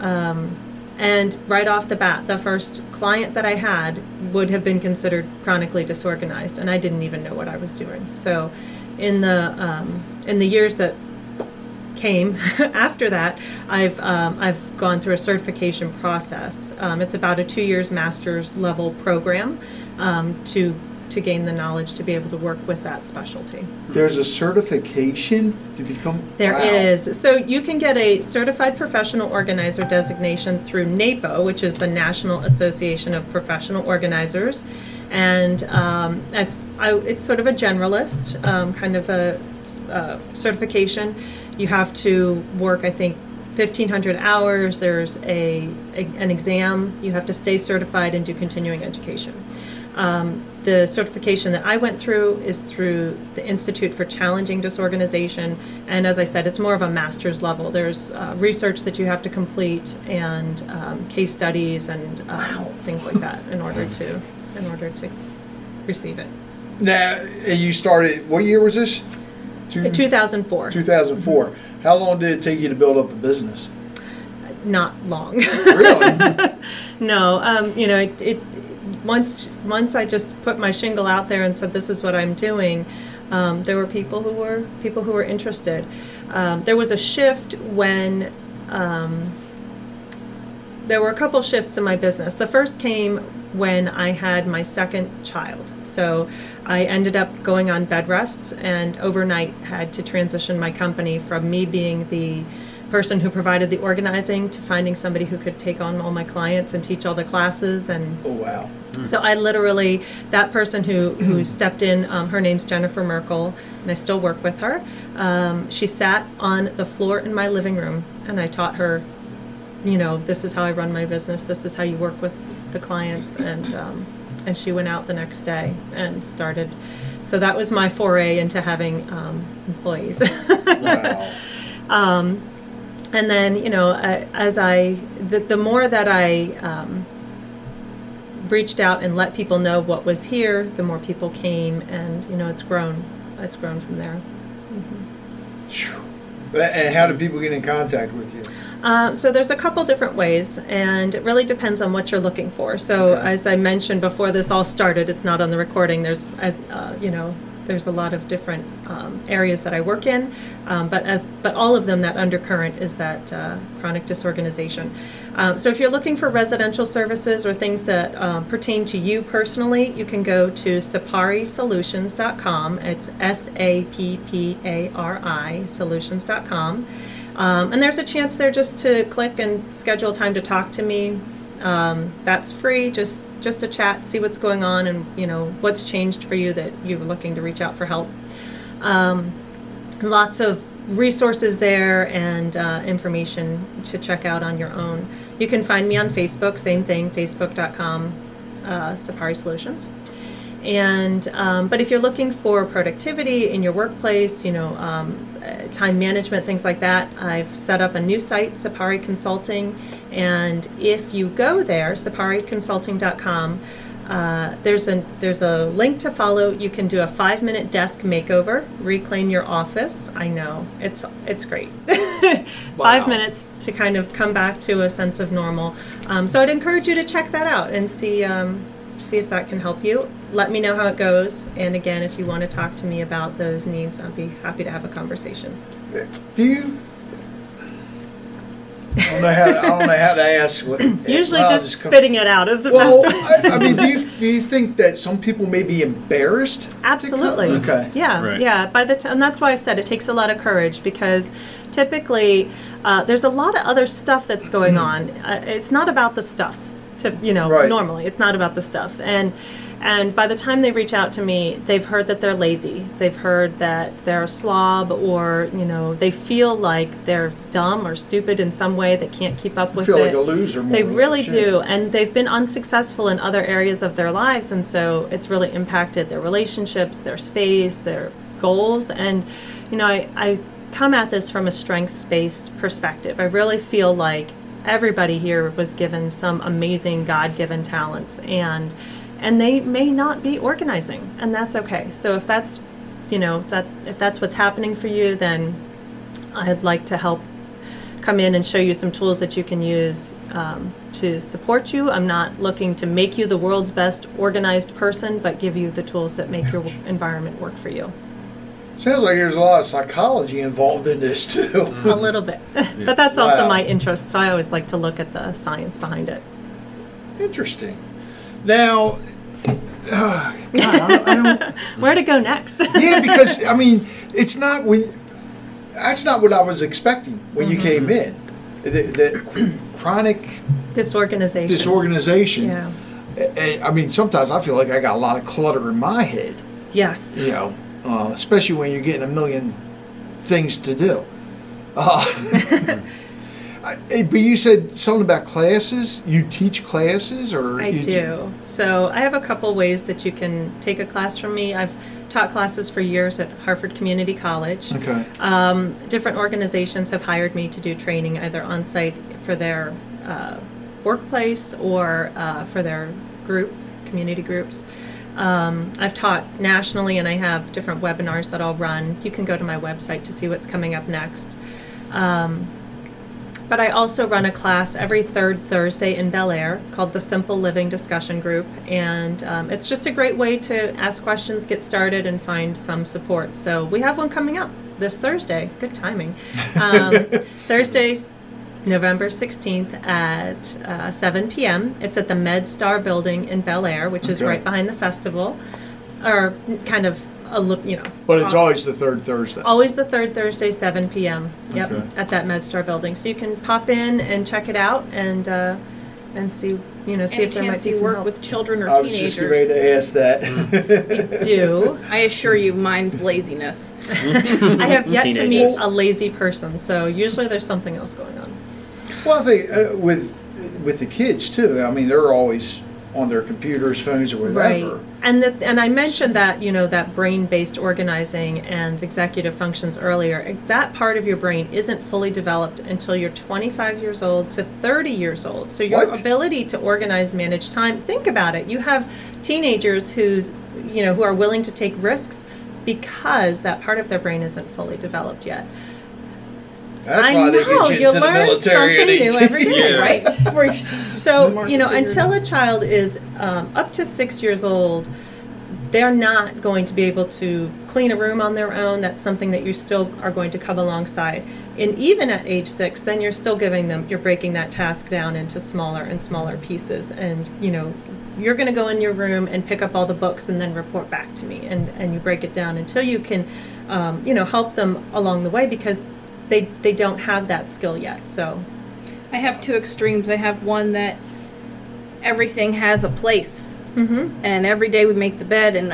And right off the bat, the first client that I had would have been considered chronically disorganized, and I didn't even know what I was doing. So in the years that came after that, I've gone through a certification process. It's about a 2 years master's level program to gain the knowledge to be able to work with that specialty. There's a certification to become? There is. So you can get a Certified Professional Organizer designation through NAPO, which is the National Association of Professional Organizers. And it's sort of a generalist kind of a certification. You have to work, I think, 1,500 hours. There's an exam. You have to stay certified and do continuing education. The certification that I went through is through the Institute for Challenging Disorganization, and as I said, it's more of a master's level. There's research that you have to complete, and case studies and things like that in order to receive it. Now, you started, what year was this? 2004. 2004. Mm-hmm. How long did it take you to build up a business? Not long. Really? No. You know, once I just put my shingle out there and said, this is what I'm doing, there were people who were interested. There was a shift when there were a couple shifts in my business. The first came when I had my second child. So I ended up going on bed rests and overnight had to transition my company from me being the person who provided the organizing to finding somebody who could take on all my clients and teach all the classes. And oh, wow. Mm. So I literally, that person who stepped in, her name's Jennifer Merkel, and I still work with her. She sat on the floor in my living room, and I taught her, you know, this is how I run my business, this is how you work with the clients. And she went out the next day and started. So that was my foray into having employees. Wow. And then, you know, as the more that I reached out and let people know what was here, the more people came, and, you know, it's grown from there. Mm-hmm. And how do people get in contact with you? So there's a couple different ways, and it really depends on what you're looking for. So okay. As I mentioned before this all started, it's not on the recording, there's a lot of different areas that I work in, but all of them, that undercurrent is that chronic disorganization. So if you're looking for residential services or things that pertain to you personally, you can go to saparisolutions.com. It's SAPPARI solutions.com. And there's a chance there just to click and schedule time to talk to me. That's free, just to chat, see what's going on, and, you know, what's changed for you that you were looking to reach out for help. Lots of resources there and information to check out on your own. You can find me on Facebook, same thing, facebook.com, Sapari Solutions. And but if you're looking for productivity in your workplace, you know, time management, things like that, I've set up a new site, Sapari Consulting, and if you go there, sappariconsulting.com, there's a link to follow. You can do a 5-minute desk makeover, reclaim your office. I know, it's great. Wow. 5 minutes to kind of come back to a sense of normal. So I'd encourage you to check that out and see if that can help you. Let me know how it goes, and again, if you want to talk to me about those needs, I'll be happy to have a conversation. I don't know how to ask. Usually just spitting it out is the best way. I mean, do you think that some people may be embarrassed? Absolutely. Okay. Yeah, right. Yeah. And that's why I said it takes a lot of courage, because typically there's a lot of other stuff that's going on. It's not about the stuff. Right. Normally it's not about the stuff, and by the time they reach out to me, they've heard that they're lazy, they've heard that they're a slob, or, you know, they feel like they're dumb or stupid in some way, they can't keep up with it. They feel like a loser. More they really do, and they've been unsuccessful in other areas of their lives, and so it's really impacted their relationships, their space, their goals, and, you know, I come at this from a strengths-based perspective. I really feel like everybody here was given some amazing God-given talents, and they may not be organizing, and that's okay. So if that's, you know, if that's what's happening for you, then I'd like to help come in and show you some tools that you can use to support you. I'm not looking to make you the world's best organized person, but give you the tools that make your environment work for you. Sounds like there's a lot of psychology involved in this, too. A little bit. But that's also my interest, so I always like to look at the science behind it. Interesting. Now, I don't... Where to go next? Yeah, because, I mean, that's not what I was expecting when you came in. The chronic... Disorganization. Yeah. And, I mean, sometimes I feel like I got a lot of clutter in my head. Yes. You know. Especially when you're getting a million things to do. But you said something about classes. You teach classes? I do. So I have a couple ways that you can take a class from me. I've taught classes for years at Harford Community College. Okay. Different organizations have hired me to do training either on-site for their workplace or for their community groups. I've taught nationally, and I have different webinars that I'll run. You can go to my website to see what's coming up next. But I also run a class every third Thursday in Bel Air called the Simple Living Discussion Group. And it's just a great way to ask questions, get started, and find some support. So we have one coming up this Thursday. Good timing. Thursdays, November 16th at 7 p.m. It's at the MedStar building in Bel Air, which is right behind the festival, or kind of a look, you know. But it's always the third Thursday. Always the third Thursday, 7 p.m. Yep, at that MedStar building. So you can pop in and check it out and see, you know, see if there might be some help. Work with children or teenagers. I was just ready to ask that. We do. I assure you, mine's laziness. I have yet to meet a lazy person, so usually there's something else going on. Well, I think with the kids too. I mean, they're always on their computers, phones, or whatever. Right. And I mentioned that, you know, that brain-based organizing and executive functions earlier. That part of your brain isn't fully developed until you're 25 years old to 30 years old. So your ability to organize, manage time. Think about it. You have teenagers who are willing to take risks because that part of their brain isn't fully developed yet. That's why they get you into the military at 18. Every day, right? So, you know, until a child is up to 6 years old, they're not going to be able to clean a room on their own. That's something that you still are going to come alongside. And even at age 6, then you're still you're breaking that task down into smaller and smaller pieces. And, you know, you're going to go in your room and pick up all the books and then report back to me. And you break it down until you can, help them along the way, because they don't have that skill yet. So I have two extremes. I have one that everything has a place, and every day we make the bed, and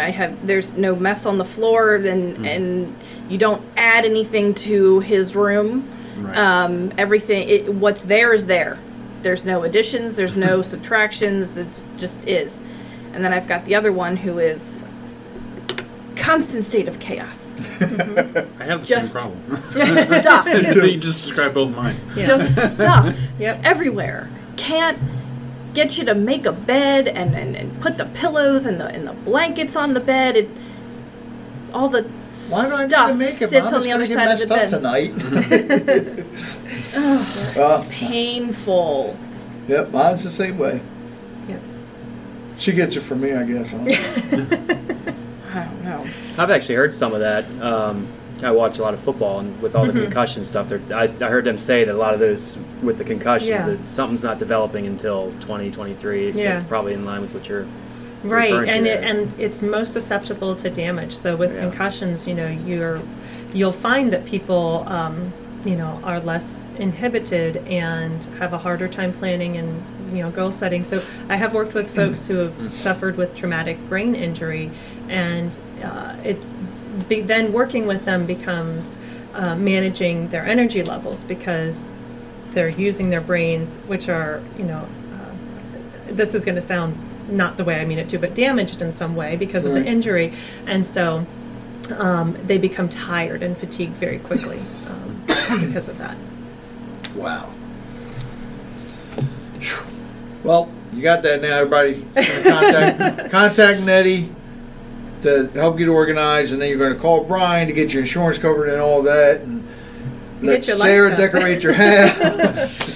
there's no mess on the floor, and you don't add anything to his room. Right. What's there is there. There's no additions, there's no subtractions. It's just is. And then I've got the other one who is constant state of chaos. I have the same problem. Stuff. You just described both mine. Yeah. Just stuff. Yep. Everywhere. Can't get you to make a bed and put the pillows and the blankets on the bed. All the stuff sits on the other side of the bed. Tonight. It's painful. Yep, mine's the same way. Yep. She gets it from me, I guess. I don't know. I've actually heard some of that. I watch a lot of football, and with all the concussion stuff, I heard them say that a lot of those with the concussions, that something's not developing until 2023. So it's probably in line with what you're referring to. And it's most susceptible to damage. So with concussions, you know, you'll find that people, are less inhibited and have a harder time planning and, goal setting. So I have worked with folks who have suffered with traumatic brain injury, and then working with them becomes managing their energy levels, because they're using their brains, which are, this is going to sound not the way I mean it to, but damaged in some way because of the injury. And so they become tired and fatigued very quickly. Because of that. Wow. Well, you got that now, everybody. Contact Nettie to help get organized, and then you're going to call Bryan to get your insurance covered and all that, and let Sarah decorate your house,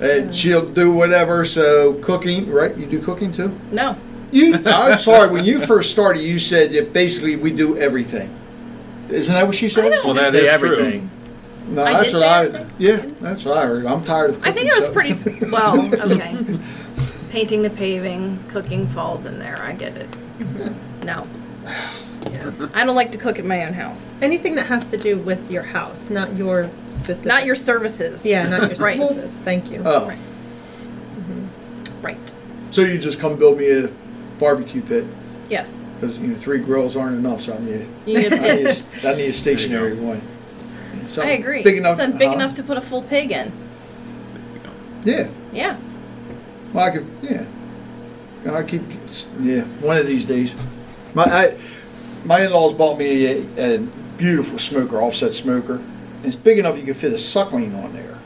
and she'll do whatever. So cooking, right? You do cooking too? No. I'm sorry. When you first started, you said that basically we do everything. Isn't that what she said? Well, that is everything. True. No, that's what that's what I heard. I'm tired of cooking. I think it was pretty, okay. Painting to paving, cooking falls in there. I get it. No. Yeah. I don't like to cook at my own house. Anything that has to do with your house, not your services. Yeah, not your services. Well, thank you. Oh. Right. Mm-hmm. Right. So you just come build me a barbecue pit? Yes. Because 3 grills aren't enough, so I need a stationary one. Something I agree. Big enough to put a full pig in. Yeah. Yeah. Well, I could. Yeah. I keep. Yeah. One of these days, my in-laws bought me a beautiful smoker, offset smoker. It's big enough you can fit a suckling on there.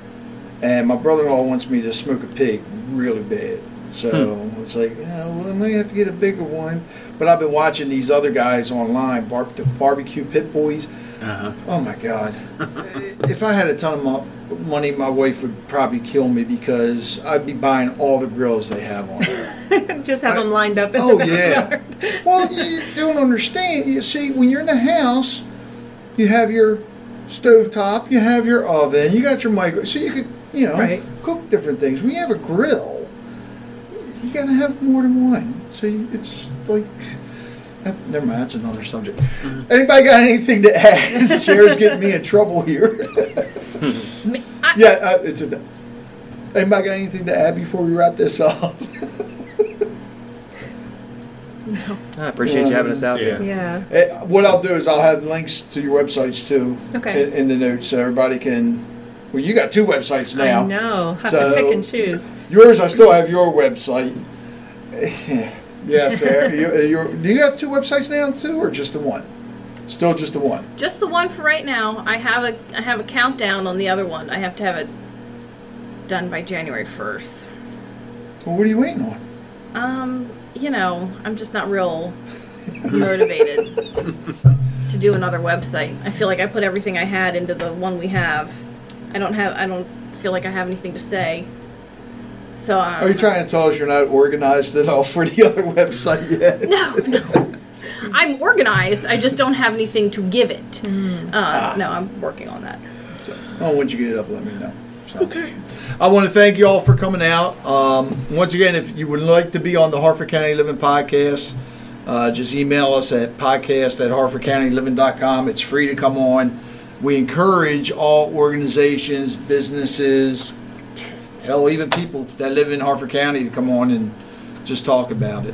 And my brother-in-law wants me to smoke a pig really bad. So it's like, yeah, well, I may have to get a bigger one. But I've been watching these other guys online, the barbecue pit boys. Uh-huh. Oh, my God. If I had a ton of money, my wife would probably kill me because I'd be buying all the grills they have on there. Just have them lined up in the backyard. Yeah. Well, you don't understand. You see, when you're in the house, you have your stovetop, you have your oven, you got your microwave. So you could, you know, cook different things. When you have a grill, you got to have more than one. So it's like... Never mind, that's another subject. Anybody got anything to add? Sarah's getting me in trouble here. Anybody got anything to add before we wrap this up? No. I appreciate you having us out here. Yeah. What I'll do is I'll have links to your websites too in the notes so everybody can... Well, you got two websites now. I know. Have to pick and choose. Yours, I still have your website. Yeah, Sarah. Do you have two websites now too, or just the one? Still just the one. Just the one for right now. I have a countdown on the other one. I have to have it done by January 1st. Well, what are you waiting on? You know, I'm just not real motivated to do another website. I feel like I put everything I had into the one we have. I don't feel like I have anything to say. So, are you trying to tell us you're not organized at all for the other website yet? No. I'm organized. I just don't have anything to give it. No, I'm working on that. So, once you get it up, let me know. So, okay. I want to thank you all for coming out. Once again, if you would like to be on the Harford County Living Podcast, just email us at podcast@harfordcountyliving.com. It's free to come on. We encourage all organizations, businesses, hell, even people that live in Harford County to come on and just talk about it.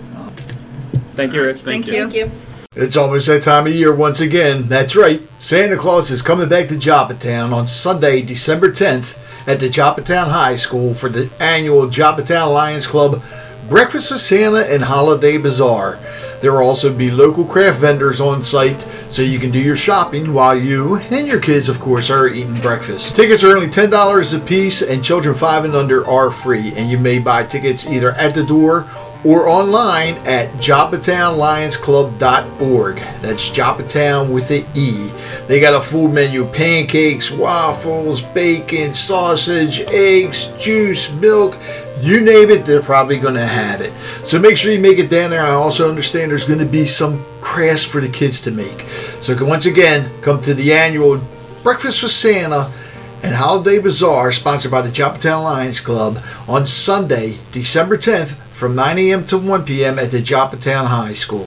Thank you, Rick. Thank you. It's almost that time of year once again. That's right. Santa Claus is coming back to Joppatowne on Sunday, December 10th at the Joppatowne High School for the annual Joppatowne Lions Club Breakfast with Santa and Holiday Bazaar. There will also be local craft vendors on site, so you can do your shopping while you and your kids, of course, are eating breakfast. Tickets are only $10 a piece, and children 5 and under are free. And you may buy tickets either at the door or online at joppatownlionsclub.org. That's Joppatown with an E. They got a full menu: pancakes, waffles, bacon, sausage, eggs, juice, milk. You name it, they're probably going to have it. So make sure you make it down there. I also understand there's going to be some crafts for the kids to make. So once again, come to the annual Breakfast with Santa and Holiday Bazaar, sponsored by the Joppatowne Lions Club, on Sunday, December 10th from 9 a.m. to 1 p.m. at the Joppatowne High School.